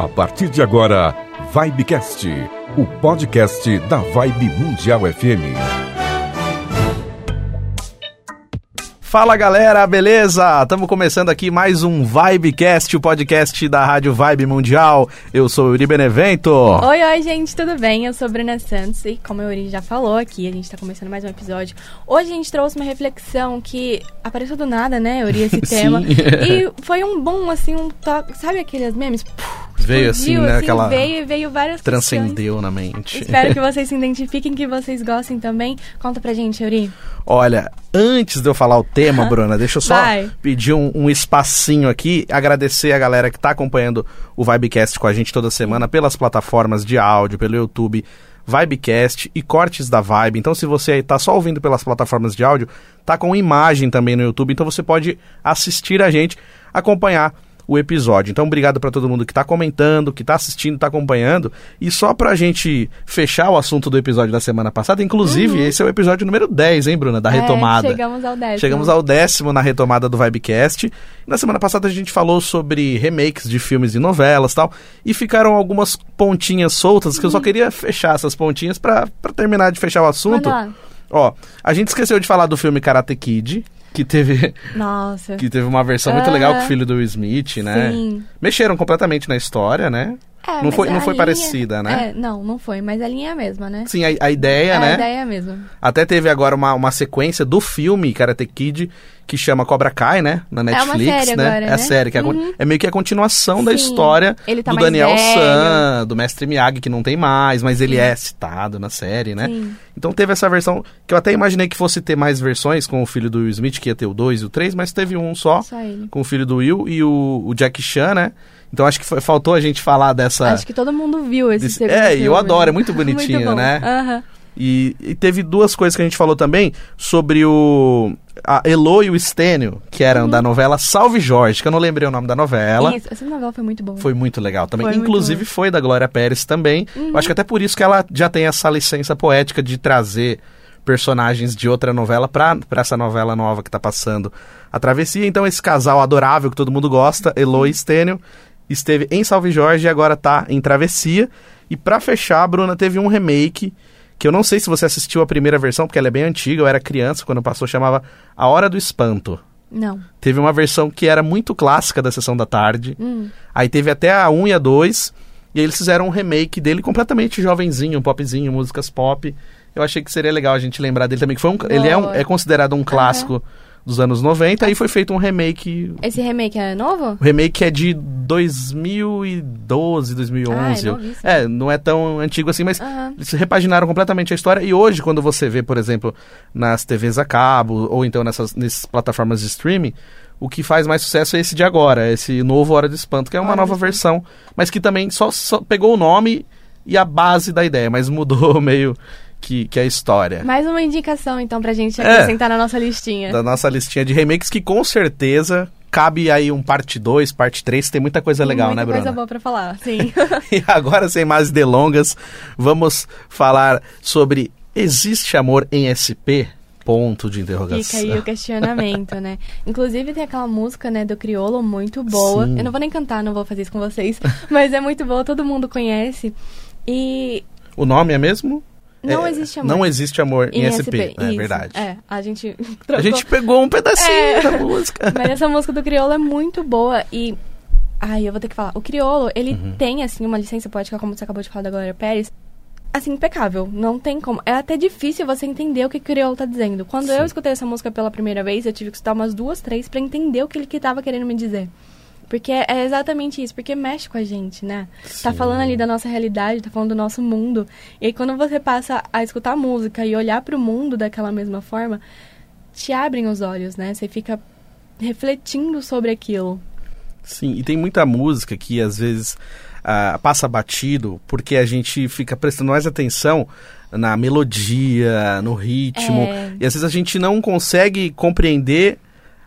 A partir de agora, Vibecast, o podcast da Vibe Mundial FM. Fala galera, beleza? Estamos começando aqui mais um Vibecast, o podcast da Rádio Vibe Mundial. Eu sou o Yuri Benevento. Oi, oi gente, tudo bem? Eu sou a Bruna Santos e como o Yuri já falou aqui, a gente está começando mais um episódio. Hoje a gente trouxe uma reflexão que apareceu do nada, né, Yuri, esse tema. E foi um boom, assim, um toque, sabe aqueles memes? Veio assim, né? Assim, aquela veio várias transcendeu questões na mente. Espero que vocês se identifiquem, que vocês gostem também. Conta pra gente, Yuri. Olha, antes de eu falar o tema, Bruna, deixa eu só pedir um espacinho aqui, agradecer a galera que tá acompanhando o Vibecast com a gente toda semana pelas plataformas de áudio, pelo YouTube, Vibecast e cortes da Vibe. Então, se você aí tá só ouvindo pelas plataformas de áudio, tá com imagem também no YouTube, então você pode assistir a gente, acompanhar o episódio. Então, obrigado para todo mundo que tá comentando, que tá assistindo, tá acompanhando. E só pra gente fechar o assunto do episódio da semana passada, inclusive, esse é o episódio número 10, hein, Bruna? Da retomada. Chegamos ao 10. Chegamos ao 10º na retomada do Vibecast. Na semana passada a gente falou sobre remakes de filmes e novelas e tal, e ficaram algumas pontinhas soltas, que eu só queria fechar essas pontinhas pra terminar de fechar o assunto. Mano. Ó, a gente esqueceu de falar do filme Karate Kid, que teve uma versão muito legal com o filho do Will Smith, né? Sim. Mexeram completamente na história, né? É, não foi parecida, né? É, não foi, mas a linha é a mesma, né? Sim, a ideia, né? A ideia é a mesma. Até teve agora uma sequência do filme Karate Kid, que chama Cobra Kai, né? Na Netflix, é uma série, né? Agora, né? É a série, que é meio que a continuação da história do Daniel San, do Mestre Miyagi, que não tem mais, mas ele é citado na série, né? Sim. Então teve essa versão, que eu até imaginei que fosse ter mais versões com o filho do Will Smith, que ia ter o 2 e o 3, mas teve um só com o filho do Will e o Jack Chan, né? Então acho que faltou a gente falar dessa... Acho que todo mundo viu esse filme. É, eu adoro, é muito bonitinho, muito bom, né? Uhum. E teve duas coisas que a gente falou também sobre a Elô e o Estênio, que eram da novela Salve Jorge, que eu não lembrei o nome da novela. Isso, essa novela foi muito boa. Foi muito legal também. Inclusive foi da Glória Pérez também. Eu acho que até por isso que ela já tem essa licença poética de trazer personagens de outra novela pra essa novela nova que tá passando, a Travessia. Então esse casal adorável que todo mundo gosta, Elô e Estênio, esteve em Salve Jorge e agora tá em Travessia. E pra fechar, a Bruna, teve um remake, que eu não sei se você assistiu a primeira versão, porque ela é bem antiga, eu era criança quando passou, chamava A Hora do Espanto. Não. Teve uma versão que era muito clássica da Sessão da Tarde, aí teve até a 1 e a 2, e aí eles fizeram um remake dele completamente jovenzinho, popzinho, músicas pop. Eu achei que seria legal a gente lembrar dele também, que foi ele é considerado um clássico dos anos 90, aí foi feito um remake. Esse remake é novo? O remake é de 2012, 2011. Não é tão antigo assim, mas eles repaginaram completamente a história, e hoje quando você vê, por exemplo, nas TVs a cabo, ou então nessas plataformas de streaming, o que faz mais sucesso é esse de agora, esse novo Hora do Espanto, que é uma nova versão, mas que também só pegou o nome e a base da ideia, mas mudou meio que é a história. Mais uma indicação, então, pra gente acrescentar na nossa listinha. Da nossa listinha de remakes, que com certeza cabe aí um parte 2, parte 3, tem muita coisa legal, né, Bruna? Muita coisa boa pra falar, sim. E agora, sem mais delongas, vamos falar sobre Existe Amor em SP? ! Fica aí o questionamento, né? Inclusive tem aquela música, né, do Criolo, muito boa. Sim. Eu não vou nem cantar, não vou fazer isso com vocês, mas é muito boa, todo mundo conhece. E... O nome é mesmo? Não existe amor. Não existe amor em SP. É verdade. É, a gente pegou um pedacinho da música. Mas essa música do Criolo é muito boa e... Ai, eu vou ter que falar. O Criolo, ele tem, assim, uma licença poética, como você acabou de falar da Glória Pérez, assim, impecável. Não tem como. É até difícil você entender o que o Criolo tá dizendo. Quando eu escutei essa música pela primeira vez, eu tive que escutar umas 2, 3 pra entender o que ele que tava querendo me dizer. Porque é exatamente isso, porque mexe com a gente, né? Sim. Tá falando ali da nossa realidade, tá falando do nosso mundo. E aí quando você passa a escutar música e olhar pro mundo daquela mesma forma, te abrem os olhos, né? Você fica refletindo sobre aquilo. Sim, e tem muita música que às vezes passa batido, porque a gente fica prestando mais atenção na melodia, no ritmo. E às vezes a gente não consegue compreender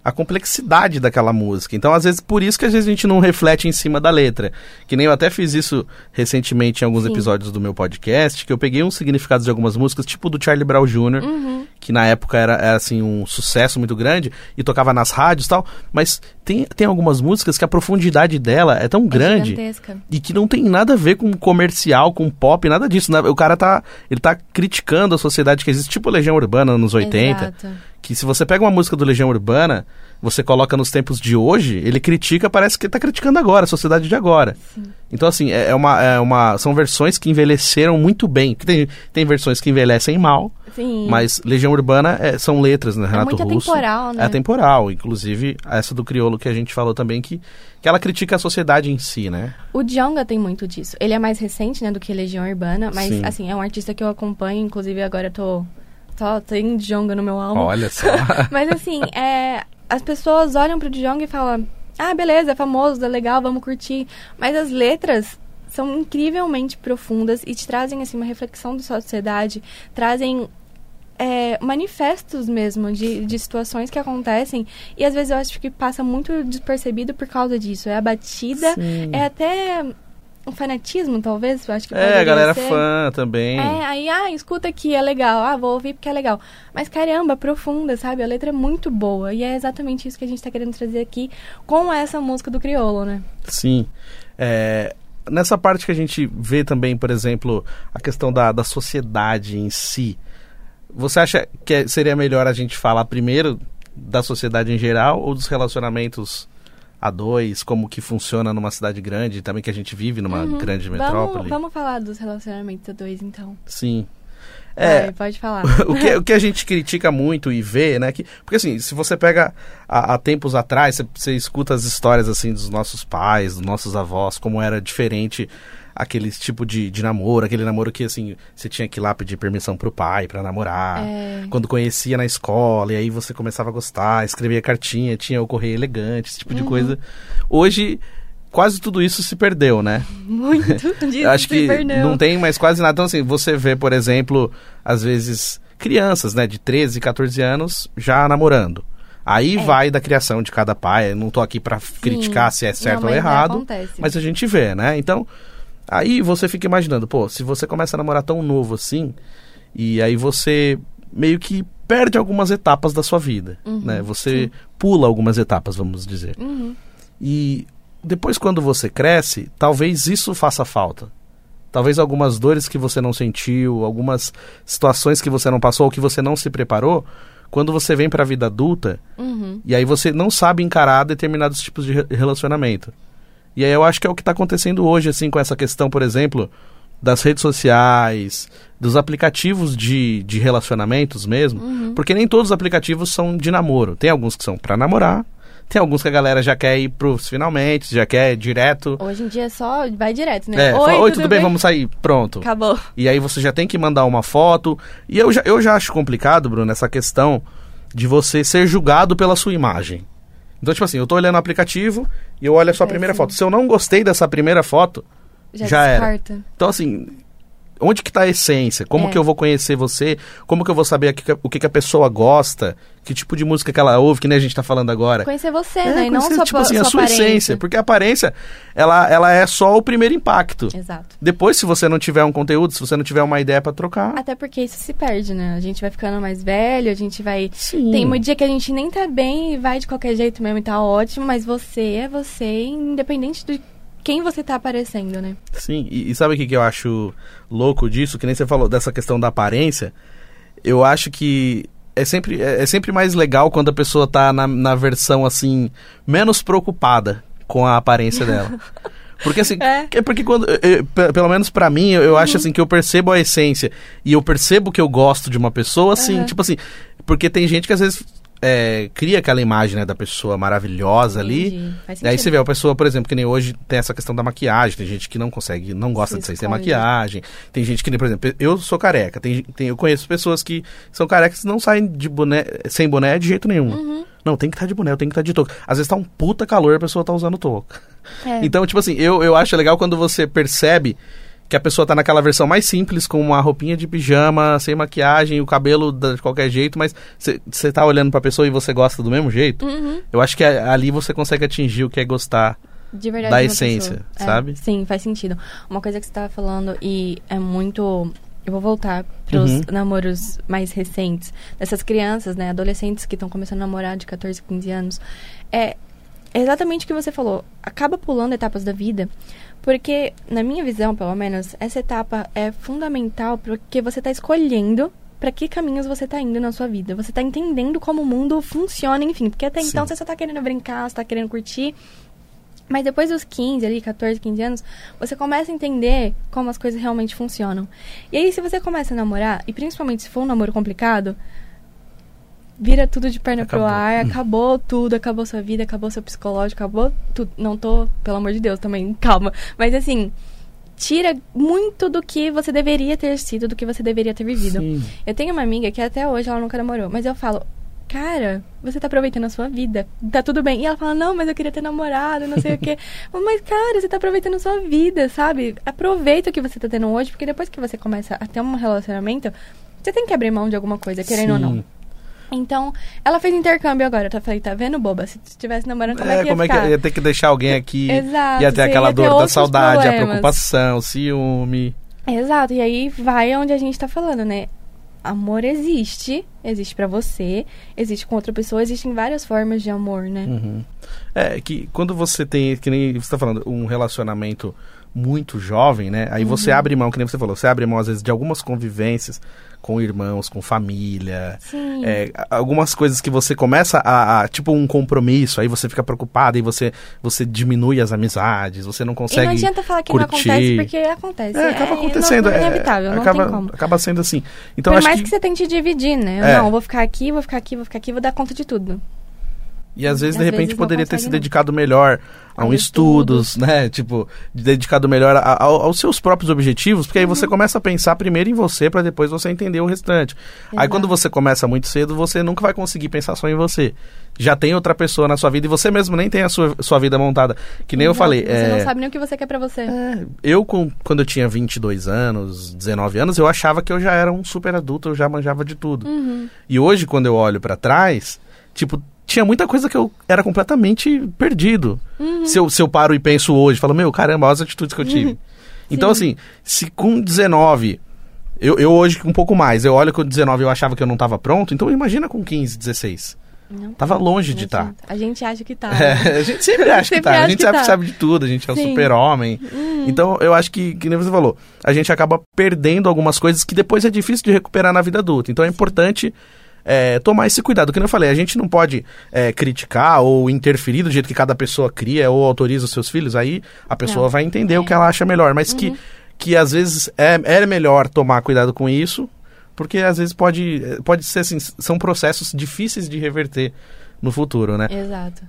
a complexidade daquela música. Então, às vezes, por isso que às vezes a gente não reflete em cima da letra. Que nem eu até fiz isso recentemente em alguns episódios do meu podcast, que eu peguei uns significados de algumas músicas, tipo do Charlie Brown Jr., que na época era assim, um sucesso muito grande, e tocava nas rádios e tal, mas tem algumas músicas que a profundidade dela é tão grande, gigantesca, e que não tem nada a ver com comercial, com pop, nada disso. O cara tá criticando a sociedade que existe, tipo Legião Urbana nos 80. Exato. Que se você pega uma música do Legião Urbana, você coloca nos tempos de hoje, ele critica, parece que ele tá criticando agora, a sociedade de agora. Sim. Então, assim, são versões que envelheceram muito bem. Tem versões que envelhecem mal, sim, mas Legião Urbana são letras, né? Renato Russo. É muito atemporal, né? É atemporal, inclusive essa do Criolo que a gente falou também, que ela critica a sociedade em si, né? O Djonga tem muito disso. Ele é mais recente, né, do que Legião Urbana, mas, sim, assim, é um artista que eu acompanho, inclusive agora eu tô... Só tem Djonga no meu álbum. Olha só. Mas assim, as pessoas olham pro Djonga e falam: ah, beleza, é famoso, é legal, vamos curtir. Mas as letras são incrivelmente profundas e te trazem assim, uma reflexão da sociedade, trazem manifestos mesmo de situações que acontecem. E às vezes eu acho que passa muito despercebido por causa disso. É a batida, sim, é até... um fanatismo, talvez, eu acho que a galera ser fã também. Escuta aqui, é legal. Ah, vou ouvir porque é legal. Mas, caramba, profunda, sabe? A letra é muito boa. E é exatamente isso que a gente tá querendo trazer aqui com essa música do Criolo, né? Sim. Nessa parte que a gente vê também, por exemplo, a questão da sociedade em si. Você acha que seria melhor a gente falar primeiro da sociedade em geral ou dos relacionamentos... a dois, como que funciona numa cidade grande, também que a gente vive numa grande metrópole. Vamos falar dos relacionamentos a dois, então. Sim. Pode falar. O que a gente critica muito e vê, né, que, porque assim, se você pega há tempos atrás, você escuta as histórias assim dos nossos pais, dos nossos avós, como era diferente aquele tipo de namoro, aquele namoro que assim, você tinha que ir lá pedir permissão pro pai pra namorar, quando conhecia na escola, e aí você começava a gostar, escrevia cartinha, tinha o correio elegante, esse tipo de coisa. Hoje, quase tudo isso se perdeu, né? Muito disso acho que se perdeu. Não tem mais quase nada. Então assim, você vê, por exemplo, às vezes crianças, né, de 13, 14 anos já namorando. Aí vai da criação de cada pai, eu não tô aqui pra criticar se é certo ou errado, acontece, mas a gente vê, né? Então... aí você fica imaginando, pô, se você começa a namorar tão novo assim, e aí você meio que perde algumas etapas da sua vida, né? Você pula algumas etapas, vamos dizer. E depois, quando você cresce, talvez isso faça falta. Talvez algumas dores que você não sentiu, algumas situações que você não passou ou que você não se preparou, quando você vem pra vida adulta, e aí você não sabe encarar determinados tipos de relacionamento. E aí eu acho que é o que está acontecendo hoje, assim, com essa questão, por exemplo, das redes sociais, dos aplicativos de relacionamentos mesmo, porque nem todos os aplicativos são de namoro. Tem alguns que são para namorar, tem alguns que a galera já quer ir pros finalmente, já quer direto. Hoje em dia só vai direto, né? Oi, tudo bem? Vamos sair, pronto. Acabou. E aí você já tem que mandar uma foto. E eu já acho complicado, Bruno, essa questão de você ser julgado pela sua imagem. Então, tipo assim, eu tô olhando o aplicativo e eu olho a sua primeira foto. Se eu não gostei dessa primeira foto, já era. Então, assim, onde que tá a essência? Como que eu vou conhecer você? Como que eu vou saber o que a pessoa gosta? Que tipo de música que ela ouve, que nem a gente tá falando agora? Conhecer você, né? E não só tipo assim, a sua essência. Porque a aparência, ela é só o primeiro impacto. Exato. Depois, se você não tiver um conteúdo, se você não tiver uma ideia pra trocar... Até porque isso se perde, né? A gente vai ficando mais velho, a gente vai... Sim. Tem um dia que a gente nem tá bem e vai de qualquer jeito mesmo e tá ótimo, mas você é você, independente de quem você tá aparecendo, né? Sim, e sabe o que eu acho louco disso? Que nem você falou dessa questão da aparência. Eu acho que é sempre mais legal quando a pessoa tá na versão, assim, menos preocupada com a aparência dela. Porque, assim, porque quando... pelo menos pra mim, eu acho, assim, que eu percebo a essência. E eu percebo que eu gosto de uma pessoa, assim, tipo assim... Porque tem gente que, às vezes... cria aquela imagem, né, da pessoa maravilhosa ali. E aí você vê a pessoa, por exemplo, que nem hoje tem essa questão da maquiagem. Tem gente que não consegue, não gosta de sair sem maquiagem. Tem gente que nem, por exemplo, eu sou careca. Eu conheço pessoas que são carecas e não saem de boné, sem boné de jeito nenhum. Não, tem que estar de boné, tem que estar de touca. Às vezes tá um puta calor e a pessoa tá usando touca. Então, tipo assim, eu acho legal quando você percebe que a pessoa tá naquela versão mais simples, com uma roupinha de pijama, sem maquiagem, o cabelo de qualquer jeito, mas você tá olhando pra pessoa e você gosta do mesmo jeito, uhum. Eu acho que ali você consegue atingir o que é gostar de verdade da essência, sabe? Sim, faz sentido. Uma coisa que você tava falando e é muito... Eu vou voltar pros namoros mais recentes, dessas crianças, né, adolescentes que estão começando a namorar de 14, 15 anos. É exatamente o que você falou. Acaba pulando etapas da vida, porque, na minha visão, pelo menos, essa etapa é fundamental porque você está escolhendo para que caminhos você está indo na sua vida. Você está entendendo como o mundo funciona, enfim. Porque até então você só está querendo brincar, você está querendo curtir. Mas depois dos 15, ali, 14, 15 anos, você começa a entender como as coisas realmente funcionam. E aí, se você começa a namorar, e principalmente se for um namoro complicado... Vira tudo de perna pro ar, acabou tudo, acabou sua vida, acabou seu psicológico, acabou tudo. Não tô, pelo amor de Deus, também, calma. Mas assim, tira muito do que você deveria ter sido, do que você deveria ter vivido. Sim. Eu tenho uma amiga que até hoje ela nunca namorou, mas eu falo, cara, você tá aproveitando a sua vida, tá tudo bem. E ela fala, não, mas eu queria ter namorado, não sei o quê. Mas cara, você tá aproveitando a sua vida, sabe? Aproveita o que você tá tendo hoje, porque depois que você começa a ter um relacionamento, você tem que abrir mão de alguma coisa, querendo ou não. Então, ela fez intercâmbio agora. Eu falei, tá vendo, boba? Se tu estivesse namorando, como é que ia ficar? Ia ter que deixar alguém aqui. Exato. Ia ter aquela dor da saudade, problemas. A preocupação, o ciúme. Exato. E aí, vai onde a gente tá falando, né? Amor existe. Existe pra você. Existe com outra pessoa. Existem várias formas de amor, né? Uhum. É, que quando você tem, que nem você tá falando, um relacionamento muito jovem, né? Aí você abre mão, que nem você falou, você abre mão, às vezes, de algumas convivências com irmãos, com família. Algumas coisas que você começa a... Tipo, um compromisso, aí você fica preocupado e você diminui as amizades, você não consegue curtir. E não adianta falar que curtir. Não acontece, porque acontece. Acaba acontecendo. É inevitável, não tem como. Acaba sendo assim. Então, por mais que você tente dividir, né? Não, vou ficar aqui, vou ficar aqui, vou ficar aqui, vou dar conta de tudo. E às vezes, de repente, poderia ter se dedicado melhor a um estudos, né? Tipo, dedicado melhor aos seus próprios objetivos, porque aí você começa a pensar primeiro em você, pra depois você entender o restante. Exato. Aí quando você começa muito cedo, você nunca vai conseguir pensar só em você. Já tem outra pessoa na sua vida e você mesmo nem tem a sua vida montada. Que nem eu falei. Você não sabe nem o que você quer pra você. Eu, quando eu tinha 22 anos, 19 anos, eu achava que eu já era um super adulto, eu já manjava de tudo. E hoje, quando eu olho pra trás, tipo... Tinha muita coisa que eu era completamente perdido. Se eu paro e penso hoje, falo, meu, caramba, olha as atitudes que eu tive. Então, assim, se com 19... Eu hoje, um pouco mais, eu olho com 19 eu achava que eu não estava pronto, então imagina com 15, 16. Não, tava longe de estar. A gente acha que tá. Né? A gente sempre acha que tá. A gente sabe de tudo, a gente é um super-homem. Então, eu acho que nem você falou, a gente acaba perdendo algumas coisas que depois é difícil de recuperar na vida adulta. Então, é importante... tomar esse cuidado, que eu falei, a gente não pode criticar ou interferir do jeito que cada pessoa cria ou autoriza os seus filhos, aí a pessoa vai entender o que ela acha melhor, mas que às vezes é melhor tomar cuidado com isso, porque às vezes pode ser assim, são processos difíceis de reverter no futuro, né? Exato.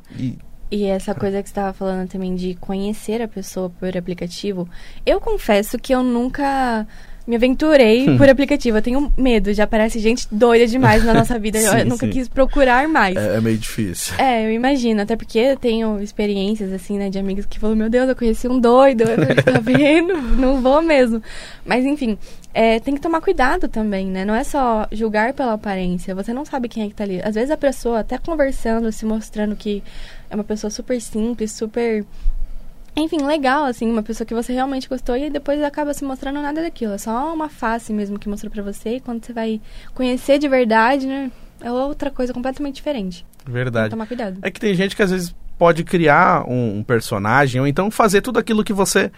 E essa coisa que você estava falando também de conhecer a pessoa por aplicativo, eu confesso que eu nunca... Me aventurei por aplicativo, eu tenho medo, já parece gente doida demais na nossa vida, eu nunca quis procurar mais. É meio difícil. Eu imagino, até porque eu tenho experiências assim, né, de amigos que falam, meu Deus, eu conheci um doido, eu tá vendo, não vou mesmo. Mas enfim, tem que tomar cuidado também, né, não é só julgar pela aparência, você não sabe quem é que tá ali. Às vezes a pessoa até conversando, se mostrando que é uma pessoa super simples, super... Enfim, legal, assim, uma pessoa que você realmente gostou e depois acaba se mostrando nada daquilo. É só uma face mesmo que mostrou pra você e quando você vai conhecer de verdade, né, é outra coisa completamente diferente. Verdade. Tem que tomar cuidado. É que tem gente que às vezes pode criar um personagem ou então fazer tudo aquilo que você...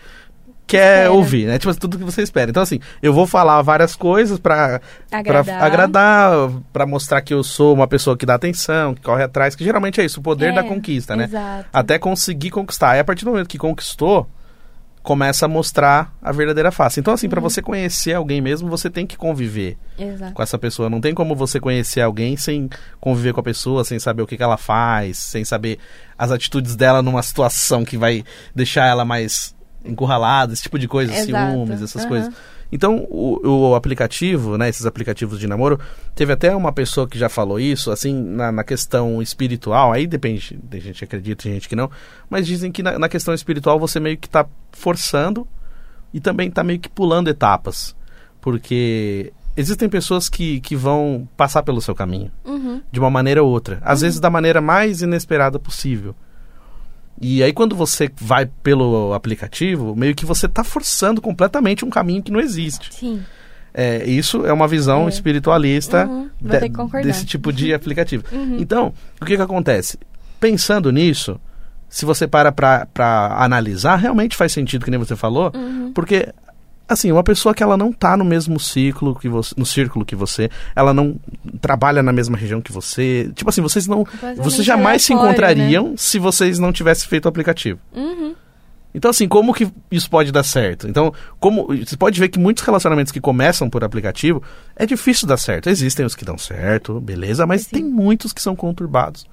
quer ouvir, né? Tipo, tudo que você espera. Então, assim, eu vou falar várias coisas pra agradar, pra mostrar que eu sou uma pessoa que dá atenção, que corre atrás, que geralmente é isso, o poder da conquista, né? Exato. Até conseguir conquistar. Aí, a partir do momento que conquistou, começa a mostrar a verdadeira face. Então, assim, pra você conhecer alguém mesmo, você tem que conviver com essa pessoa. Não tem como você conhecer alguém sem conviver com a pessoa, sem saber o que ela faz, sem saber as atitudes dela numa situação que vai deixar ela mais... encurralado, esse tipo de coisa, ciúmes, essas coisas. Então, o aplicativo, né, esses aplicativos de namoro, teve até uma pessoa que já falou isso, assim, na questão espiritual, aí depende, tem gente que acredita, tem gente que não, mas dizem que na questão espiritual você meio que tá forçando e também está meio que pulando etapas, porque existem pessoas que vão passar pelo seu caminho, uhum, de uma maneira ou outra, às vezes da maneira mais inesperada possível. E aí quando você vai pelo aplicativo, meio que você está forçando completamente um caminho que não existe. Sim. É, isso é uma visão espiritualista, uhum, desse tipo de aplicativo. Uhum. Então, o que acontece? Pensando nisso, se você para pra analisar, realmente faz sentido, que nem você falou, uhum, porque, assim, uma pessoa que ela não tá no mesmo ciclo que você, no círculo que você, ela não trabalha na mesma região que você, tipo assim, vocês jamais se encontrariam, né, se vocês não tivessem feito o aplicativo. Uhum. Então, assim, como que isso pode dar certo? Então, você pode ver que muitos relacionamentos que começam por aplicativo, é difícil dar certo. Existem os que dão certo, beleza, mas assim, tem muitos que são conturbados.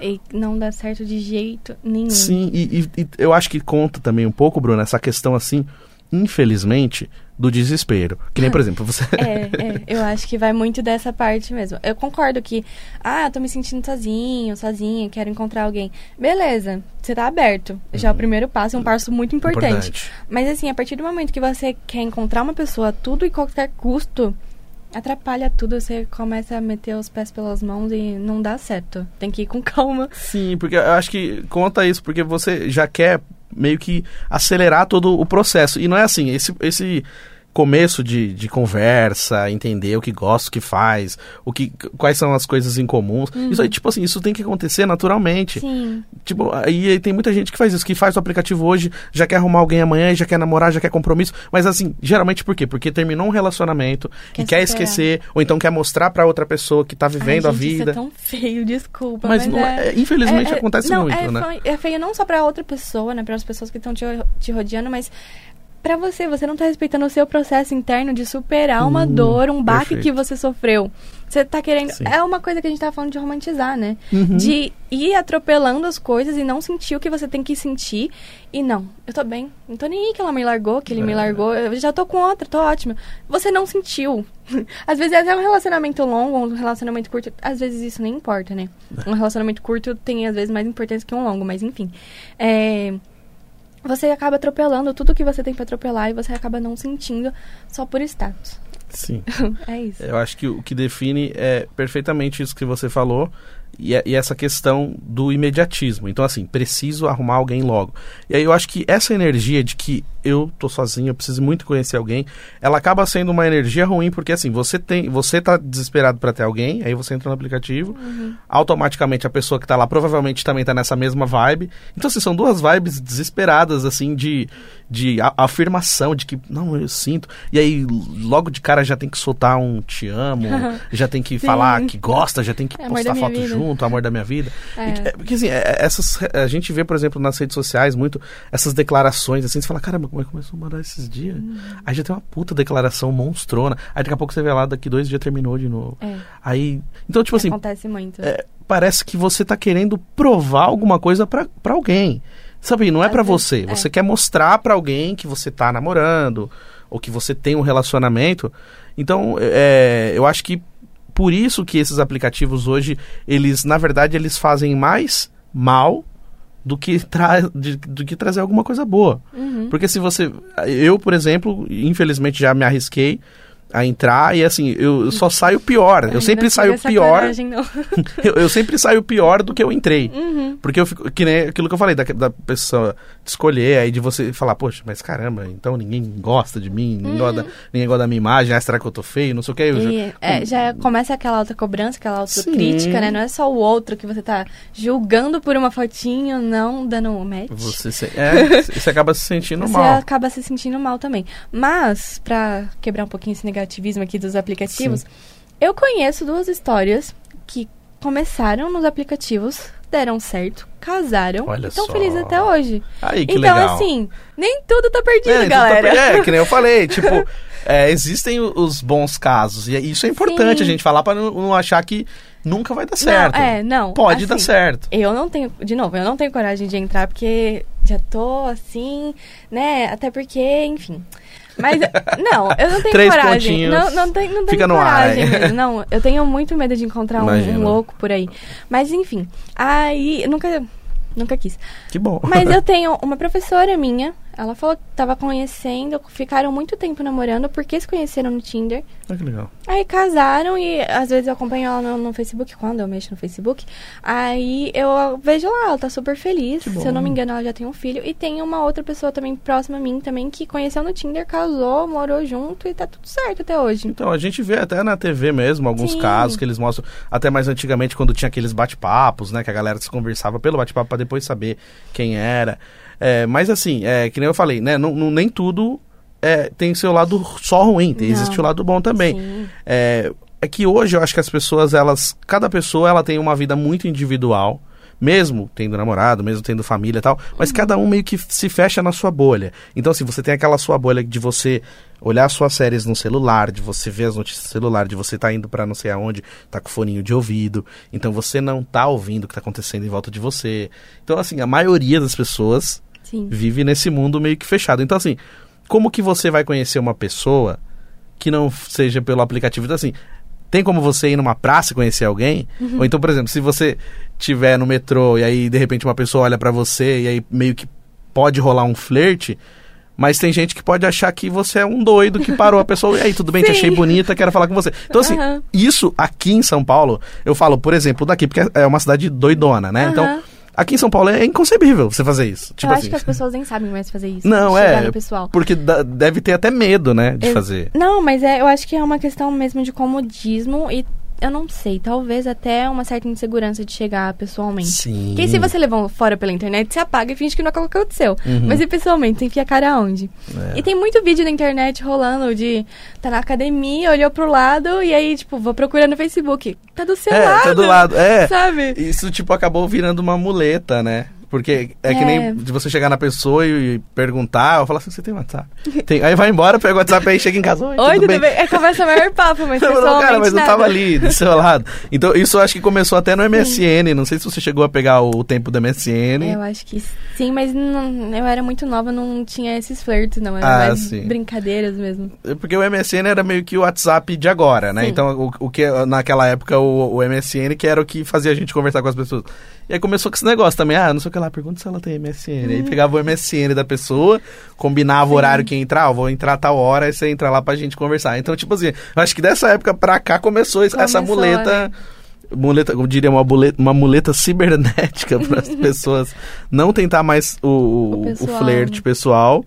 E não dá certo de jeito nenhum. Sim, e eu acho que conta também um pouco, Bruna, essa questão, assim, infelizmente, do desespero. Que nem, por exemplo, você... eu acho que vai muito dessa parte mesmo. Eu concordo que, tô me sentindo sozinha, quero encontrar alguém. Beleza, você tá aberto. Já é o primeiro passo, é um passo muito importante. Mas, assim, a partir do momento que você quer encontrar uma pessoa a tudo e qualquer custo, atrapalha tudo, você começa a meter os pés pelas mãos e não dá certo. Tem que ir com calma. Sim, porque eu acho que conta isso, porque você já quer meio que acelerar todo o processo. E não é assim, esse começo de conversa, entender o que gosta, o que faz, quais são as coisas em comum. Uhum. Isso aí, tipo assim, isso tem que acontecer naturalmente. Sim. Tipo, aí tem muita gente que faz isso, que faz o aplicativo hoje, já quer arrumar alguém amanhã, já quer namorar, já quer compromisso. Mas assim, geralmente por quê? Porque terminou um relacionamento e quer esquecer, ou então quer mostrar pra outra pessoa que tá vivendo a vida. Isso é tão feio, desculpa. Mas não é, infelizmente acontece não, muito, né? É feio não só pra outra pessoa, né? Para as pessoas que estão te rodeando, mas... pra você não tá respeitando o seu processo interno de superar uma dor, um baque que você sofreu. Você tá querendo... Sim. É uma coisa que a gente tava falando de romantizar, né? Uhum. De ir atropelando as coisas e não sentir o que você tem que sentir. E não, eu tô bem. Não tô nem aí que ela me largou, que ele me largou. Eu já tô com outra, tô ótima. Você não sentiu. Às vezes é um relacionamento longo, um relacionamento curto. Às vezes isso nem importa, né? Um relacionamento curto tem, às vezes, mais importância que um longo. Mas, enfim. Você acaba atropelando tudo que você tem pra atropelar e você acaba não sentindo só por status. Sim. É isso. Eu acho que o que define é perfeitamente isso que você falou e essa questão do imediatismo. Então, assim, preciso arrumar alguém logo. E aí eu acho que essa energia de que eu tô sozinho, eu preciso muito conhecer alguém, ela acaba sendo uma energia ruim, porque assim, você tá desesperado pra ter alguém, aí você entra no aplicativo, automaticamente a pessoa que tá lá provavelmente também tá nessa mesma vibe. Então, assim, são duas vibes desesperadas, assim, de afirmação, de que, não, eu sinto. E aí, logo de cara, já tem que soltar um te amo, já tem que falar que gosta, já tem que postar foto junto, amor da minha vida. É. Porque, assim, a gente vê, por exemplo, nas redes sociais, muito essas declarações, assim, você fala, caramba, como é que começou a mandar esses dias? Aí já tem uma puta declaração monstrona. Aí daqui a pouco você vê lá, daqui 2 dias terminou de novo. Aí, então, tipo assim... Acontece muito. Parece que você tá querendo provar alguma coisa pra alguém. Sabe, não é pra você. Você quer mostrar pra alguém que você tá namorando, ou que você tem um relacionamento. Então, eu acho que por isso que esses aplicativos hoje, eles, na verdade, eles fazem mais mal do que trazer alguma coisa boa. Uhum. Porque se você... Eu, por exemplo, infelizmente já me arrisquei a entrar e, assim, eu só saio pior. Eu sempre saio pior. Eu sempre saio pior do que eu entrei. Uhum. Porque eu fico... Que nem aquilo que eu falei, da pessoa de escolher, aí de você falar, poxa, mas caramba, então ninguém gosta de mim, ninguém gosta da minha imagem, será que eu tô feio, não sei o que. Já começa aquela autocobrança, aquela autocrítica, né? Não é só o outro que você tá julgando por uma fotinho, não dando um match. Você acaba se sentindo mal. Você acaba se sentindo mal também. Mas, pra quebrar um pouquinho esse negativismo aqui dos aplicativos, eu conheço 2 histórias que começaram nos aplicativos, deram certo, casaram e estão felizes até hoje. Aí, que então, legal. Assim, nem tudo tá perdido, galera. Que nem eu falei, tipo, existem os bons casos, e isso é importante a gente falar pra não achar que nunca vai dar certo. Não. Pode assim, dar certo. Eu não tenho coragem de entrar, porque já tô assim, né, até porque, enfim... Mas, não, eu não tenho 3 coragem. Não tenho coragem mesmo. Não, eu tenho muito medo de encontrar um louco por aí. Mas, enfim, aí... Nunca quis. Que bom. Mas eu tenho uma professora minha, Ela falou que tava conhecendo, ficaram muito tempo namorando, porque se conheceram no Tinder. Ah, que legal. Aí casaram e às vezes eu acompanho ela no Facebook, quando eu mexo no Facebook. Aí eu vejo lá, ela tá super feliz. Se eu não me engano, ela já tem um filho. E tem uma outra pessoa também próxima a mim também, que conheceu no Tinder, casou, morou junto e tá tudo certo até hoje. Então, a gente vê até na TV mesmo alguns Sim. casos que eles mostram, até mais antigamente quando tinha aqueles bate-papos, né? Que a galera se conversava pelo bate-papo pra depois saber quem era. É, mas assim, que nem eu falei, né? Não, nem tudo tem seu lado só ruim, existe o lado bom também. É que hoje eu acho que as pessoas, cada pessoa ela tem uma vida muito individual, mesmo tendo namorado, mesmo tendo família e tal, mas cada um meio que se fecha na sua bolha. Então, assim, você tem aquela sua bolha de você olhar suas séries no celular, de você ver as notícias no celular, de você tá indo pra não sei aonde, tá com foninho de ouvido, então você não tá ouvindo o que tá acontecendo em volta de você. Então, assim, a maioria das pessoas Sim. vive nesse mundo meio que fechado. Então, assim, como que você vai conhecer uma pessoa que não seja pelo aplicativo? Então, assim, tem como você ir numa praça e conhecer alguém? Ou então, por exemplo, se você estiver no metrô e aí, de repente, uma pessoa olha pra você e aí meio que pode rolar um flerte, mas tem gente que pode achar que você é um doido que parou a pessoa. E aí, tudo bem? Sim. Te achei bonita, quero falar com você. Então, assim, isso aqui em São Paulo, eu falo, por exemplo, daqui, porque é uma cidade doidona, né? Então, aqui em São Paulo é inconcebível você fazer isso. Tipo, eu acho que as pessoas nem sabem mais fazer isso. Não, no pessoal. Porque deve ter até medo, né, de fazer. Não, mas eu acho que é uma questão mesmo de comodismo e eu não sei, talvez até uma certa insegurança de chegar pessoalmente. Sim. Porque se você levar fora pela internet, você apaga e finge que não aconteceu. Mas e pessoalmente, você enfia a cara aonde? E tem muito vídeo na internet rolando de... Tá na academia, olhou pro lado e aí, tipo, vou procurando no Facebook. Tá do seu lado. Tá do lado, sabe? Isso, tipo, acabou virando uma muleta, né? Porque que nem de você chegar na pessoa e perguntar, ou falar assim, você tem WhatsApp? Tem. Aí vai embora, pega o WhatsApp aí, chega em casa, oi, tudo bem? Conversa maior papo, mas não, pessoalmente cara, mas nada. Eu tava ali, do seu lado. Então, isso eu acho que começou até no MSN, não sei se você chegou a pegar o tempo do MSN. Eu acho que sim, mas não, eu era muito nova, não tinha esses flirts, não, era brincadeiras mesmo. Porque o MSN era meio que o WhatsApp de agora, né? Sim. Então, o que naquela época, o MSN, que era o que fazia a gente conversar com as pessoas. E aí começou com esse negócio também, não sei o que lá, pergunta se ela tem MSN. Aí pegava o MSN da pessoa, combinava o horário que ia entrar, vou entrar a tal hora, e você entra lá pra gente conversar. Então, tipo assim, eu acho que dessa época pra cá começou essa muleta... Muleta, eu diria uma muleta cibernética para as pessoas não tentar mais o flerte pessoal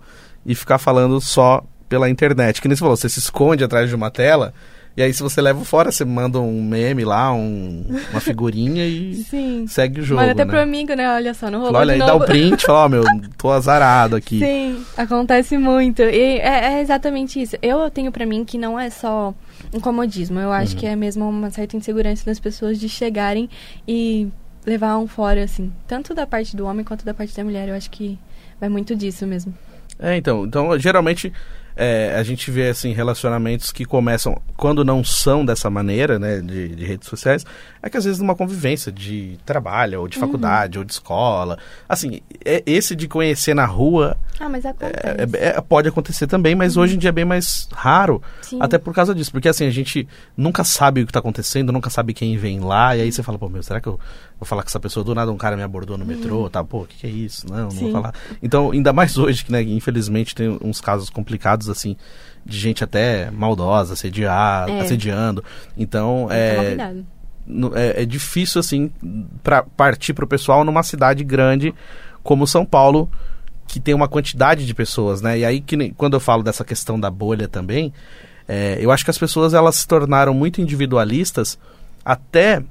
e ficar falando só pela internet. Que nem você falou, você se esconde atrás de uma tela... E aí, se você leva fora, você manda um meme lá, uma figurinha e segue o jogo. Manda até pro amigo, né? Olha só, não rolou. Olha, aí dá o print e fala, meu, tô azarado aqui. Sim, acontece muito. E é exatamente isso. Eu tenho pra mim que não é só um comodismo. Eu acho que é mesmo uma certa insegurança das pessoas de chegarem e levar um fora, assim. Tanto da parte do homem quanto da parte da mulher. Eu acho que vai muito disso mesmo. Então geralmente... a gente vê, assim, relacionamentos que começam, quando não são dessa maneira, né, de redes sociais, é que às vezes numa convivência de trabalho, ou de faculdade, ou de escola, assim, esse de conhecer na rua... Ah, mas acontece. Pode acontecer também, mas hoje em dia é bem mais raro, Sim. até por causa disso, porque assim, a gente nunca sabe o que tá acontecendo, nunca sabe quem vem lá, e aí você fala, pô, meu, será que eu vou falar com essa pessoa? Do nada um cara me abordou no metrô, tá, pô, o que é isso? Não vou falar. Então, ainda mais hoje, que, né, infelizmente tem uns casos complicados, assim, de gente até maldosa, assediando. Então, é difícil, assim, pra partir pro pessoal numa cidade grande como São Paulo, que tem uma quantidade de pessoas, né? E aí, quando eu falo dessa questão da bolha também, eu acho que as pessoas, elas se tornaram muito individualistas até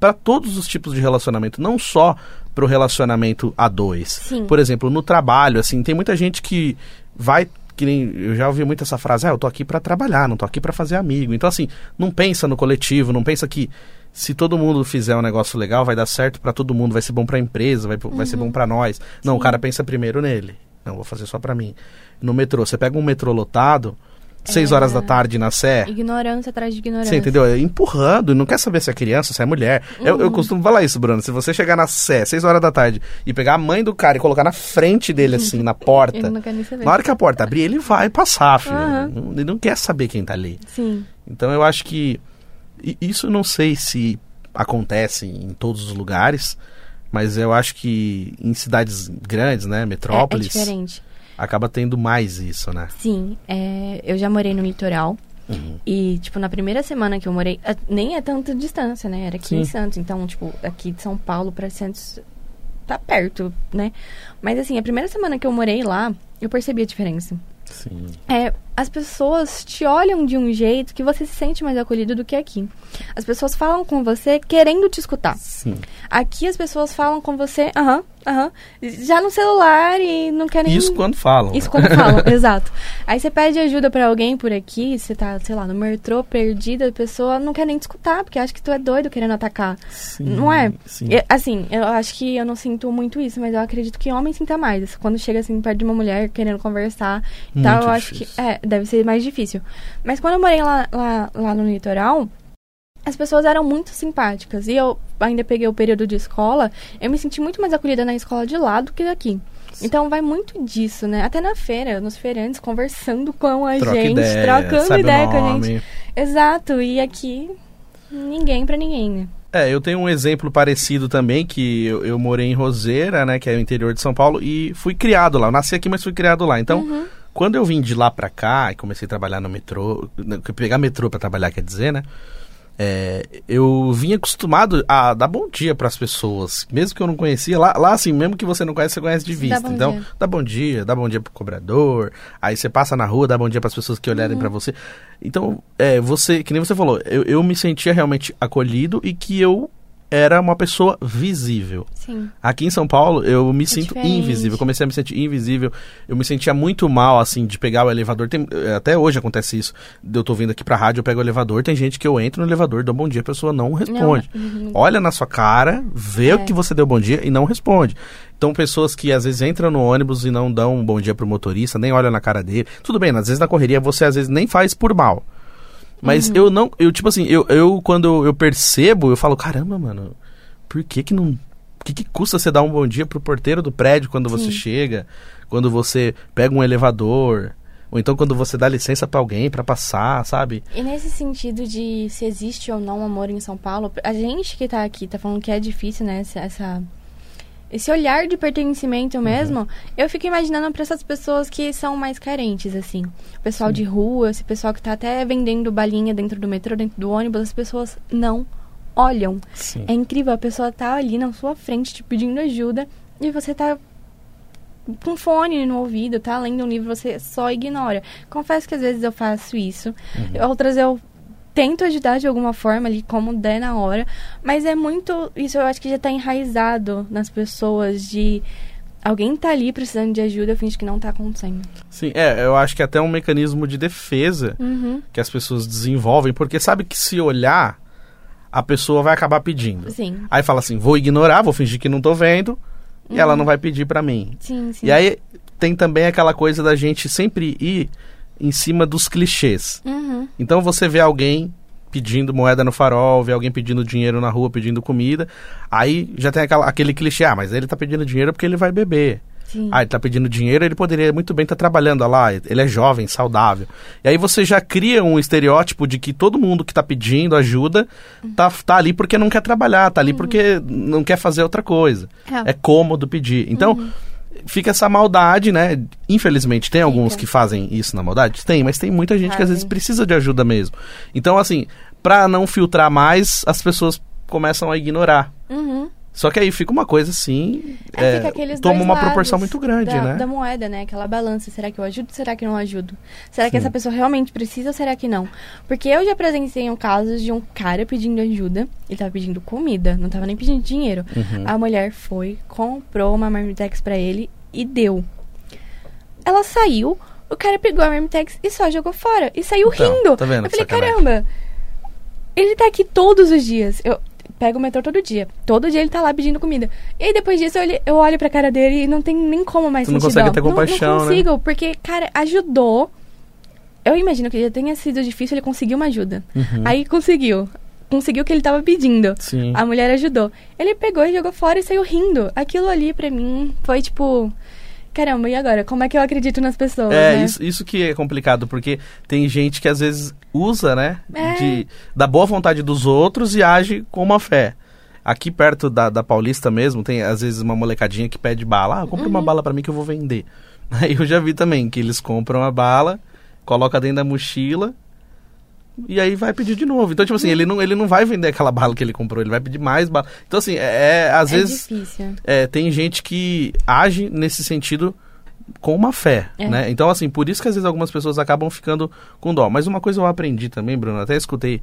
para todos os tipos de relacionamento, não só pro relacionamento a dois. Sim. Por exemplo, no trabalho, assim, tem muita gente que vai... Que nem, eu já ouvi muito essa frase, eu tô aqui pra trabalhar, não tô aqui pra fazer amigo. Então, assim, não pensa no coletivo, não pensa que se todo mundo fizer um negócio legal, vai dar certo pra todo mundo, vai ser bom pra empresa, vai ser bom pra nós. Não, Sim. o cara pensa primeiro nele. Não, vou fazer só pra mim. No metrô, você pega um metrô lotado, 6 horas da tarde na Sé. Ignorância atrás de ignorância. Você entendeu? Empurrando, não quer saber se é criança, se é mulher. Eu costumo falar isso, Bruno. Se você chegar na Sé, 6 horas da tarde, e pegar a mãe do cara e colocar na frente dele, assim, na porta. Ele não quer nem saber. Na hora que a porta abrir, ele vai passar, filho. Ele não quer saber quem tá ali. Sim. Então eu acho que... Isso eu não sei se acontece em todos os lugares, mas eu acho que em cidades grandes, né, metrópolis... É diferente. acaba tendo mais isso, né? Sim, eu já morei no litoral. Uhum. E, tipo, na primeira semana que eu morei, nem é tanta distância, né? Era aqui em Santos. Então, tipo, aqui de São Paulo pra Santos tá perto, né? Mas, assim, a primeira semana que eu morei lá, eu percebi a diferença. Sim. As pessoas te olham de um jeito que você se sente mais acolhido do que aqui. As pessoas falam com você querendo te escutar. Sim. Aqui as pessoas falam com você, já no celular e não querem... Isso quando falam. Isso quando falam, exato. Aí você pede ajuda pra alguém por aqui, você tá, sei lá, no metrô, perdida, a pessoa não quer nem te escutar, porque acha que tu é doido querendo atacar. Sim, não é? Sim. Assim, eu acho que eu não sinto muito isso, mas eu acredito que homem sinta mais. Quando chega assim perto de uma mulher querendo conversar e tal, eu acho que... deve ser mais difícil. Mas quando eu morei lá no litoral, as pessoas eram muito simpáticas. E eu ainda peguei o período de escola, eu me senti muito mais acolhida na escola de lá do que daqui. Sim. Então vai muito disso, né? Até na feira, nos feirantes, conversando com a gente, trocando ideia com a gente. Exato. E aqui, ninguém pra ninguém, né? Eu tenho um exemplo parecido também, que eu morei em Roseira, né? Que é o interior de São Paulo, e fui criado lá. Eu nasci aqui, mas fui criado lá. Então... Uhum. Quando eu vim de lá pra cá e comecei a trabalhar no metrô, pegar metrô pra trabalhar, quer dizer, né? Eu vim acostumado a dar bom dia pras pessoas, mesmo que eu não conhecia. Lá assim, mesmo que você não conhece, você conhece de vista. Então, dá bom dia pro cobrador. Aí você passa na rua, dá bom dia pras pessoas que olharem pra você. Então, você, que nem você falou, eu me sentia realmente acolhido e que eu era uma pessoa visível. Sim. Aqui em São Paulo, eu me sinto invisível. Eu comecei a me sentir invisível. Eu me sentia muito mal, assim, de pegar o elevador. Até hoje acontece isso. Eu tô vindo aqui pra rádio, eu pego o elevador. Tem gente que eu entro no elevador, dou bom dia, a pessoa não responde. Não. Uhum. Olha na sua cara, vê que você deu bom dia e não responde. Então, pessoas que às vezes entram no ônibus e não dão um bom dia pro motorista, nem olham na cara dele. Tudo bem, às vezes na correria você às vezes nem faz por mal. Mas eu não... Quando eu percebo, eu falo, caramba, mano, por que não... O que custa você dar um bom dia pro porteiro do prédio quando você chega? Quando você pega um elevador? Ou então quando você dá licença pra alguém pra passar, sabe? E nesse sentido de se existe ou não amor em São Paulo, a gente que tá aqui tá falando que é difícil, né, esse olhar de pertencimento mesmo, eu fico imaginando para essas pessoas que são mais carentes, assim. O pessoal de rua, esse pessoal que tá até vendendo balinha dentro do metrô, dentro do ônibus, as pessoas não olham. Sim. É incrível, a pessoa tá ali na sua frente te pedindo ajuda e você tá com fone no ouvido, tá lendo um livro, você só ignora. Confesso que às vezes eu faço isso, outras eu tento ajudar de alguma forma ali, como der na hora. Mas é muito... Isso eu acho que já tá enraizado nas pessoas de... Alguém tá ali precisando de ajuda, finge que não tá acontecendo. Sim, eu acho que é até um mecanismo de defesa que as pessoas desenvolvem. Porque sabe que se olhar, a pessoa vai acabar pedindo. Sim. Aí fala assim, vou ignorar, vou fingir que não tô vendo. E ela não vai pedir pra mim. Sim, sim. E aí tem também aquela coisa da gente sempre ir... em cima dos clichês. Então você vê alguém pedindo moeda no farol, vê alguém pedindo dinheiro na rua, pedindo comida, aí já tem aquele clichê, mas ele tá pedindo dinheiro porque ele vai beber. Sim. Ele tá pedindo dinheiro, ele poderia muito bem estar trabalhando, olha lá, ele é jovem, saudável. E aí você já cria um estereótipo de que todo mundo que tá pedindo ajuda tá ali porque não quer trabalhar, tá ali porque não quer fazer outra coisa. É cômodo pedir. Então... Fica essa maldade, né? Infelizmente, tem alguns que fazem isso na maldade? Tem, mas tem muita gente que às vezes precisa de ajuda mesmo. Então, assim, pra não filtrar mais, as pessoas começam a ignorar. Só que aí fica uma coisa assim... toma uma proporção muito grande, né? Da moeda, né? Aquela balança. Será que eu ajudo ou será que eu não ajudo? Será que essa pessoa realmente precisa ou será que não? Porque eu já presenciei um caso de um cara pedindo ajuda. Ele tava pedindo comida, não tava nem pedindo dinheiro. A mulher foi, comprou uma marmitex pra ele e deu. Ela saiu, o cara pegou a marmitex e só jogou fora. E saiu rindo. Tá vendo? Eu falei, caramba, ele tá aqui todos os dias. Eu... pega o metrô todo dia. Todo dia ele tá lá pedindo comida. E aí depois disso eu olho pra cara dele e não tem nem como mais sentir dó. Tu não consegue ter compaixão, né? Não consigo, porque, cara, ajudou. Eu imagino que já tenha sido difícil ele conseguir uma ajuda. Aí conseguiu. Conseguiu o que ele tava pedindo. Sim. A mulher ajudou. Ele pegou e jogou fora e saiu rindo. Aquilo ali pra mim foi tipo... Caramba, e agora? Como é que eu acredito nas pessoas, né? Isso que é complicado, porque tem gente que às vezes usa, né? Da boa vontade dos outros e age com má fé. Aqui perto da Paulista mesmo, tem às vezes uma molecadinha que pede bala. Compra uma bala pra mim que eu vou vender. Aí eu já vi também que eles compram a bala, colocam dentro da mochila e aí vai pedir de novo. Então, tipo assim, ele não vai vender aquela bala que ele comprou, ele vai pedir mais bala. Então, assim, às vezes... difícil. Tem gente que age nesse sentido com uma fé, né? Então, assim, por isso que às vezes algumas pessoas acabam ficando com dó. Mas uma coisa eu aprendi também, Bruno, até escutei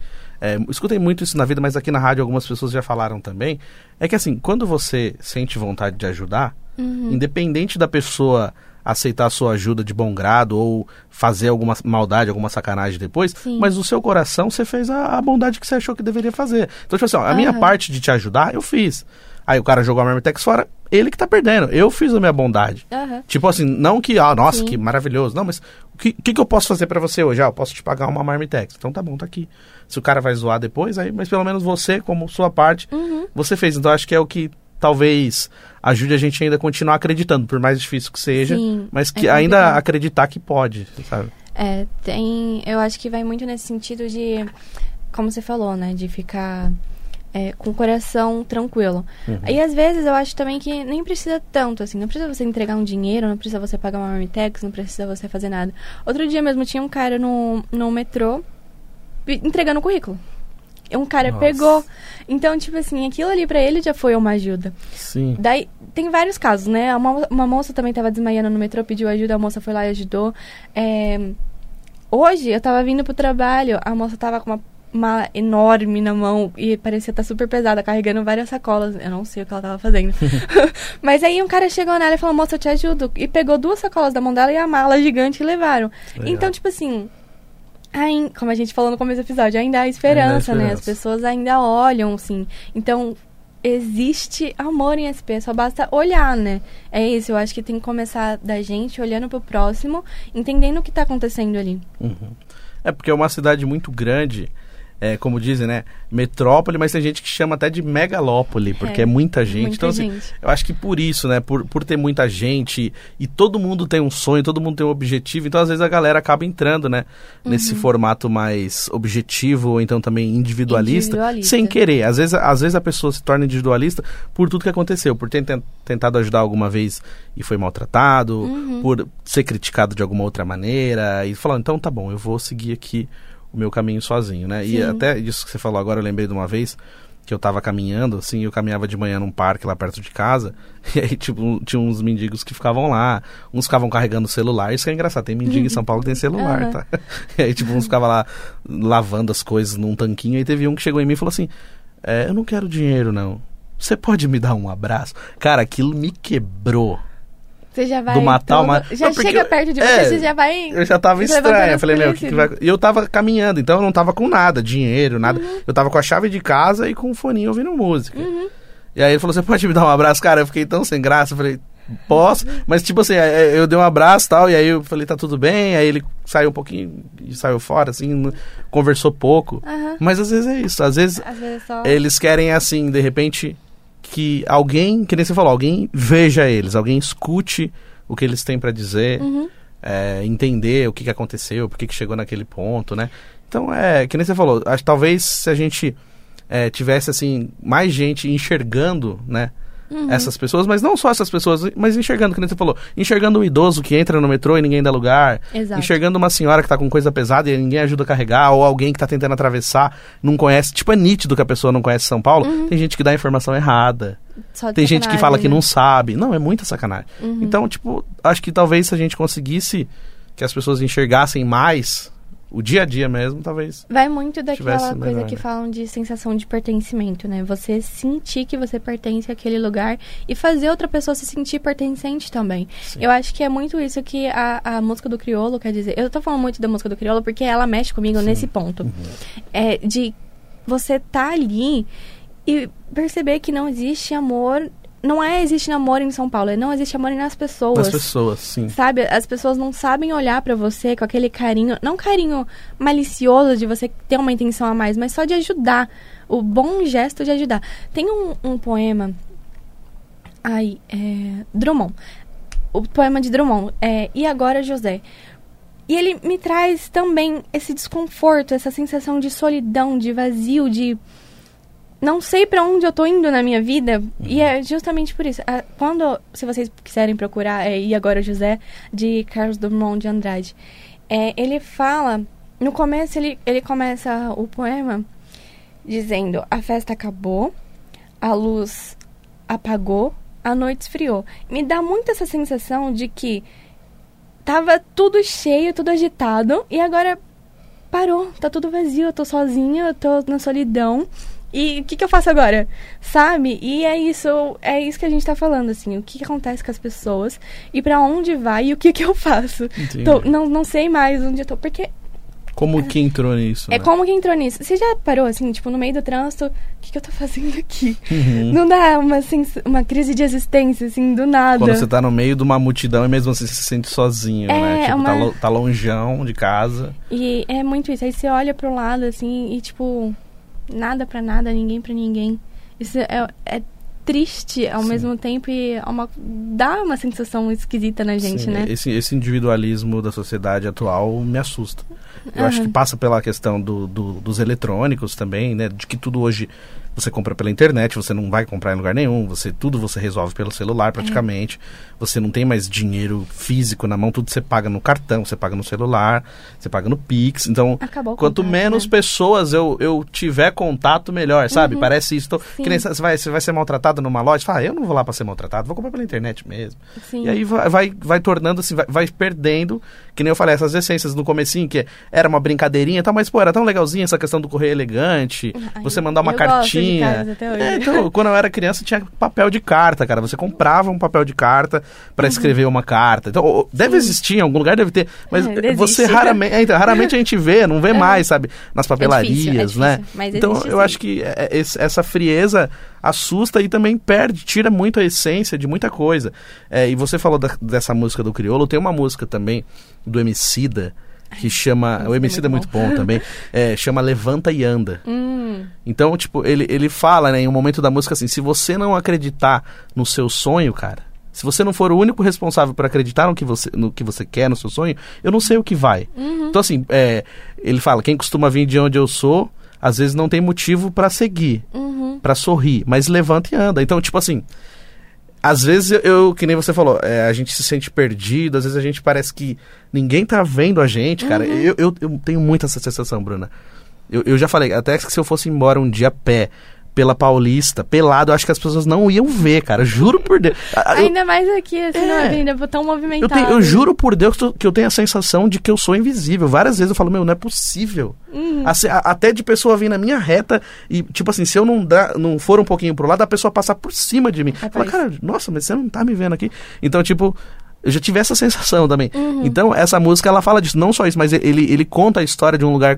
muito isso na vida, mas aqui na rádio algumas pessoas já falaram também, é que, assim, quando você sente vontade de ajudar, independente da pessoa aceitar a sua ajuda de bom grado ou fazer alguma maldade, alguma sacanagem depois, sim, mas no seu coração você fez a bondade que você achou que deveria fazer. Então, tipo assim, ó, a minha parte de te ajudar, eu fiz. Aí o cara jogou a Marmitex fora, ele que tá perdendo. Eu fiz a minha bondade. Uhum. Tipo assim, não que, nossa, sim, que maravilhoso. Não, mas o que eu posso fazer pra você hoje? Eu posso te pagar uma Marmitex. Então tá bom, tá aqui. Se o cara vai zoar depois, aí, mas pelo menos você, como sua parte, você fez. Então acho que é o que talvez ajude a gente ainda a continuar acreditando, por mais difícil que seja, sim, mas que ainda acreditar que pode, sabe? Eu acho que vai muito nesse sentido de, como você falou, né, de ficar... com o coração tranquilo. E às vezes eu acho também que nem precisa tanto, assim, não precisa você entregar um dinheiro, não precisa você pagar uma Marmitex, não precisa você fazer nada. Outro dia mesmo tinha um cara no metrô entregando o currículo. Um cara pegou. Então, tipo assim, aquilo ali pra ele já foi uma ajuda. Sim. Daí, tem vários casos, né? Uma moça também tava desmaiando no metrô, pediu ajuda, a moça foi lá e ajudou. Hoje, eu tava vindo pro trabalho, a moça tava com uma enorme na mão e parecia estar super pesada, carregando várias sacolas. Eu não sei o que ela tava fazendo. Mas aí um cara chegou nela e falou, moça, eu te ajudo. E pegou 2 sacolas da mão dela e a mala gigante e levaram. Legal. Então, tipo assim... como a gente falou no começo do episódio, ainda há esperança, né? As pessoas ainda olham, assim. Então, existe amor em SP, só basta olhar, né? É isso, eu acho que tem que começar da gente, olhando pro próximo, entendendo o que tá acontecendo ali. Porque é uma cidade muito grande... como dizem, né, metrópole, mas tem gente que chama até de megalópole, porque é muita gente. Muita então, gente. Assim, eu acho que por isso, né, por ter muita gente e todo mundo tem um sonho, todo mundo tem um objetivo, então às vezes a galera acaba entrando, né, nesse formato mais objetivo, ou então também individualista, sem querer. Às vezes a pessoa se torna individualista por tudo que aconteceu, por ter tentado ajudar alguma vez e foi maltratado, por ser criticado de alguma outra maneira, e falar, então tá bom, eu vou seguir aqui o meu caminho sozinho, né? Sim. E até isso que você falou agora, eu lembrei de uma vez que eu tava caminhando, assim, eu caminhava de manhã num parque lá perto de casa, e aí, tipo, tinha uns mendigos que ficavam lá, uns ficavam carregando celular, isso que é engraçado, tem mendigo em São Paulo que tem celular, tá? E aí, tipo, uns ficavam lá lavando as coisas num tanquinho, e teve um que chegou em mim e falou assim, eu não quero dinheiro, não. Você pode me dar um abraço? Cara, aquilo me quebrou. Você já vai... já chega perto de você, você já vai... Eu já tava estranho, eu falei, meu, o que vai... E eu tava caminhando, então eu não tava com nada, dinheiro, nada. Eu tava com a chave de casa e com o foninho ouvindo música. E aí ele falou, você pode me dar um abraço? Cara, eu fiquei tão sem graça, eu falei, posso? Mas tipo assim, eu dei um abraço e tal, e aí eu falei, tá tudo bem? Aí ele saiu um pouquinho e saiu fora, assim, conversou pouco. Mas às vezes é isso, às vezes só... eles querem assim, de repente... que alguém, que nem você falou, alguém veja eles, alguém escute o que eles têm pra dizer, entender o que aconteceu, por que chegou naquele ponto, né? Então, que nem você falou, acho, talvez se a gente tivesse, assim, mais gente enxergando, né, essas pessoas, mas não só essas pessoas, mas enxergando, que nem você falou, enxergando um idoso que entra no metrô e ninguém dá lugar, exato, enxergando uma senhora que tá com coisa pesada e ninguém ajuda a carregar, ou alguém que tá tentando atravessar, não conhece, tipo, é nítido que a pessoa não conhece São Paulo, tem gente que dá informação errada, tem gente que fala, né, que não sabe, não, é muita sacanagem. Então, tipo, acho que talvez se a gente conseguisse que as pessoas enxergassem mais... o dia a dia mesmo, talvez... vai muito daquela coisa que falam de sensação de pertencimento, né? Você sentir que você pertence àquele lugar e fazer outra pessoa se sentir pertencente também. Sim. Eu acho que é muito isso que a música do Criolo quer dizer. Eu tô falando muito da música do Criolo porque ela mexe comigo, sim, nesse ponto. De você tá ali e perceber que não existe amor... não existe amor em São Paulo, não existe amor nas pessoas. Nas pessoas, sim. Sabe, as pessoas não sabem olhar pra você com aquele carinho, não carinho malicioso de você ter uma intenção a mais, mas só de ajudar, o bom gesto de ajudar. Tem um poema, Drummond, o poema de Drummond, E agora, José. E ele me traz também esse desconforto, essa sensação de solidão, de vazio, de... não sei pra onde eu tô indo na minha vida. E é justamente por isso. Quando, se vocês quiserem procurar, E agora, José, de Carlos Drummond de Andrade. Ele fala... No começo, ele começa o poema dizendo... A festa acabou, a luz apagou, a noite esfriou. Me dá muito essa sensação de que... Tava tudo cheio, tudo agitado. E agora parou, tá tudo vazio. Eu tô sozinha, eu tô na solidão. E o que eu faço agora? Sabe? E é isso que a gente tá falando, assim. O que acontece com as pessoas e pra onde vai e o que eu faço. Não sei mais onde eu tô, porque... Como que entrou nisso, né? Como que entrou nisso. Você já parou, assim, tipo, no meio do trânsito, o que eu tô fazendo aqui? Uhum. Não dá uma crise de existência, assim, do nada. Quando você tá no meio de uma multidão e mesmo assim você se sente sozinho, né? Tipo, tá longeão de casa. E é muito isso. Aí você olha pro lado, assim, e tipo... Nada pra nada, ninguém pra ninguém. Isso é triste ao mesmo tempo e dá uma sensação esquisita na gente, né? Esse individualismo da sociedade atual me assusta. Eu acho que passa pela questão dos eletrônicos também, né? De que tudo hoje você compra pela internet, você não vai comprar em lugar nenhum, tudo você resolve pelo celular praticamente. Você não tem mais dinheiro físico na mão, tudo você paga no cartão, você paga no celular, você paga no Pix. Então, quanto menos pessoas eu tiver contato, melhor, sabe? Parece isso. Que nem você vai ser maltratado numa loja, fala, eu não vou lá para ser maltratado, vou comprar pela internet mesmo. Sim. E aí vai tornando assim, vai perdendo, que nem eu falei, essas essências no comecinho, que era uma brincadeirinha e tal, mas pô, era tão legalzinha essa questão do correio elegante, você mandar uma cartinha. Então, quando eu era criança tinha papel de carta, cara. Você comprava um papel de carta pra escrever uma carta. Então, deve existir em algum lugar, deve ter. Mas você raramente a gente vê, não vê mais, sabe? Nas papelarias, difícil, né? Mas então, existe, eu acho que essa frieza assusta e também perde, tira muito a essência de muita coisa. E você falou dessa música do Criolo. Tem uma música também do Emicida, que chama... O Emicida é muito bom também. Chama Levanta e Anda. Então, tipo, ele fala, né, em um momento da música assim, se você não acreditar no seu sonho, cara, se você não for o único responsável por acreditar no que você quer, no seu sonho, eu não sei o que vai. Então, assim, ele fala, quem costuma vir de onde eu sou, às vezes não tem motivo pra seguir, pra sorrir, mas levanta e anda. Então, tipo assim... Às vezes, que nem você falou, a gente se sente perdido, às vezes a gente parece que ninguém tá vendo a gente, cara. Eu tenho muita essa sensação, Bruna. Eu já falei, até que se eu fosse embora um dia a pé, pela Paulista, pelado, eu acho que as pessoas não iam ver, cara. Juro por Deus. Ainda mais aqui, assim, na avenida, tão movimentada. Eu juro por Deus que eu tenho a sensação de que eu sou invisível. Várias vezes eu falo, não é possível. Assim, até de pessoa vir na minha reta e, tipo assim, se eu não for um pouquinho pro lado, a pessoa passar por cima de mim. Fala, cara, nossa, mas você não tá me vendo aqui. Então, tipo... Eu já tive essa sensação também. Então, essa música, ela fala disso. Não só isso, mas ele conta a história de um lugar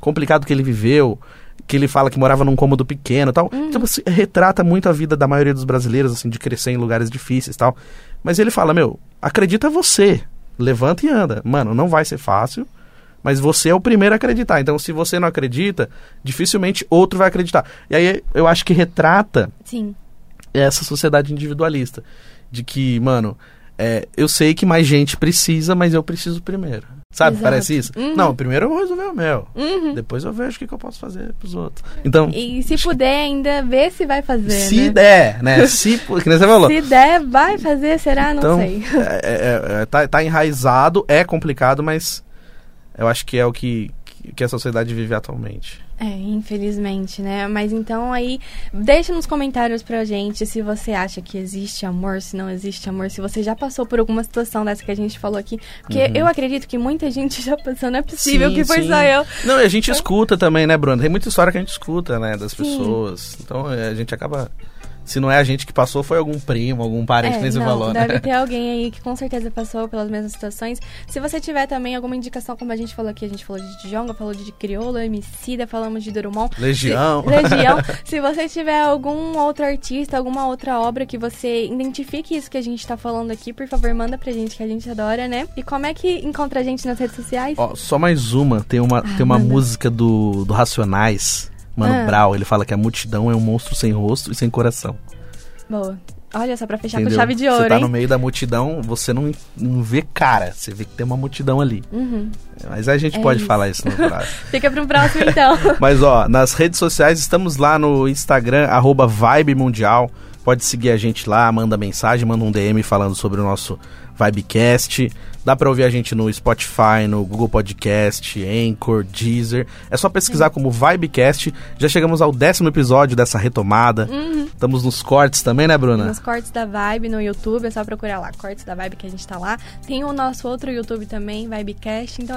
complicado que ele viveu, que ele fala que morava num cômodo pequeno e tal. Então, assim, retrata muito a vida da maioria dos brasileiros, assim, de crescer em lugares difíceis e tal. Mas ele fala, acredita você, levanta e anda. Mano, não vai ser fácil, mas você é o primeiro a acreditar. Então, se você não acredita, dificilmente outro vai acreditar. E aí, eu acho que retrata essa sociedade individualista. De que, mano, eu sei que mais gente precisa, mas eu preciso primeiro. Sabe, parece isso? Não, primeiro eu vou resolver o meu. Depois eu vejo o que eu posso fazer pros outros. Então, e se puder ainda, vê se vai fazer, der, né? Que nem você falou. Se der, vai fazer, será? Então, não sei. Tá enraizado, é complicado, mas eu acho que é o que a sociedade vive atualmente. Infelizmente, né? Mas então aí, deixa nos comentários pra gente se você acha que existe amor, se não existe amor, se você já passou por alguma situação dessa que a gente falou aqui. Porque eu acredito que muita gente já passou, não é possível que foi só eu. Não, a gente escuta também, né, Bruna? Tem muita história que a gente escuta, né, das pessoas. Então a gente acaba... Se não é a gente que passou, foi algum primo, algum parente que você falou, né? Deve ter alguém aí que com certeza passou pelas mesmas situações. Se você tiver também alguma indicação, como a gente falou aqui, a gente falou de Djonga, falou de Criolo, Emicida, falamos de Drummond. Legião. Se você tiver algum outro artista, alguma outra obra que você identifique isso que a gente tá falando aqui, por favor, manda pra gente, que a gente adora, né? E como é que encontra a gente nas redes sociais? Ó, só mais uma. Tem uma música do Racionais. Mano Brown, ele fala que a multidão é um monstro sem rosto e sem coração. Boa. Olha, só pra fechar, entendeu? Com chave de ouro, você tá, hein? No meio da multidão, você não vê cara, você vê que tem uma multidão ali. Uhum. Mas a gente pode falar isso no próximo. Fica pro próximo, então. Mas, ó, nas redes sociais, estamos lá no Instagram, @vibemundial. Pode seguir a gente lá, manda mensagem, manda um DM falando sobre o nosso Vibecast. Dá pra ouvir a gente no Spotify, no Google Podcast, Anchor, Deezer. É só pesquisar como Vibecast. Já chegamos ao 10º episódio dessa retomada. Uhum. Estamos nos cortes também, né, Bruna? Nos cortes da Vibe no YouTube. É só procurar lá, cortes da Vibe, que a gente tá lá. Tem o nosso outro YouTube também, Vibecast. Então,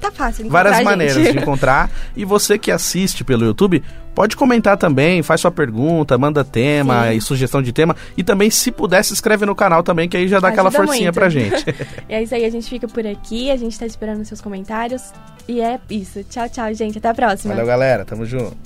tá fácil de encontrar. Várias maneiras de encontrar. E você que assiste pelo YouTube, pode comentar também. Faz sua pergunta, manda tema e sugestão de tema. E também, se puder, se inscreve no canal também, que aí já dá aquela forcinha muito pra gente. E é isso aí, a gente fica por aqui, a gente tá esperando os seus comentários. E é isso. Tchau, tchau, gente. Até a próxima. Valeu, galera. Tamo junto.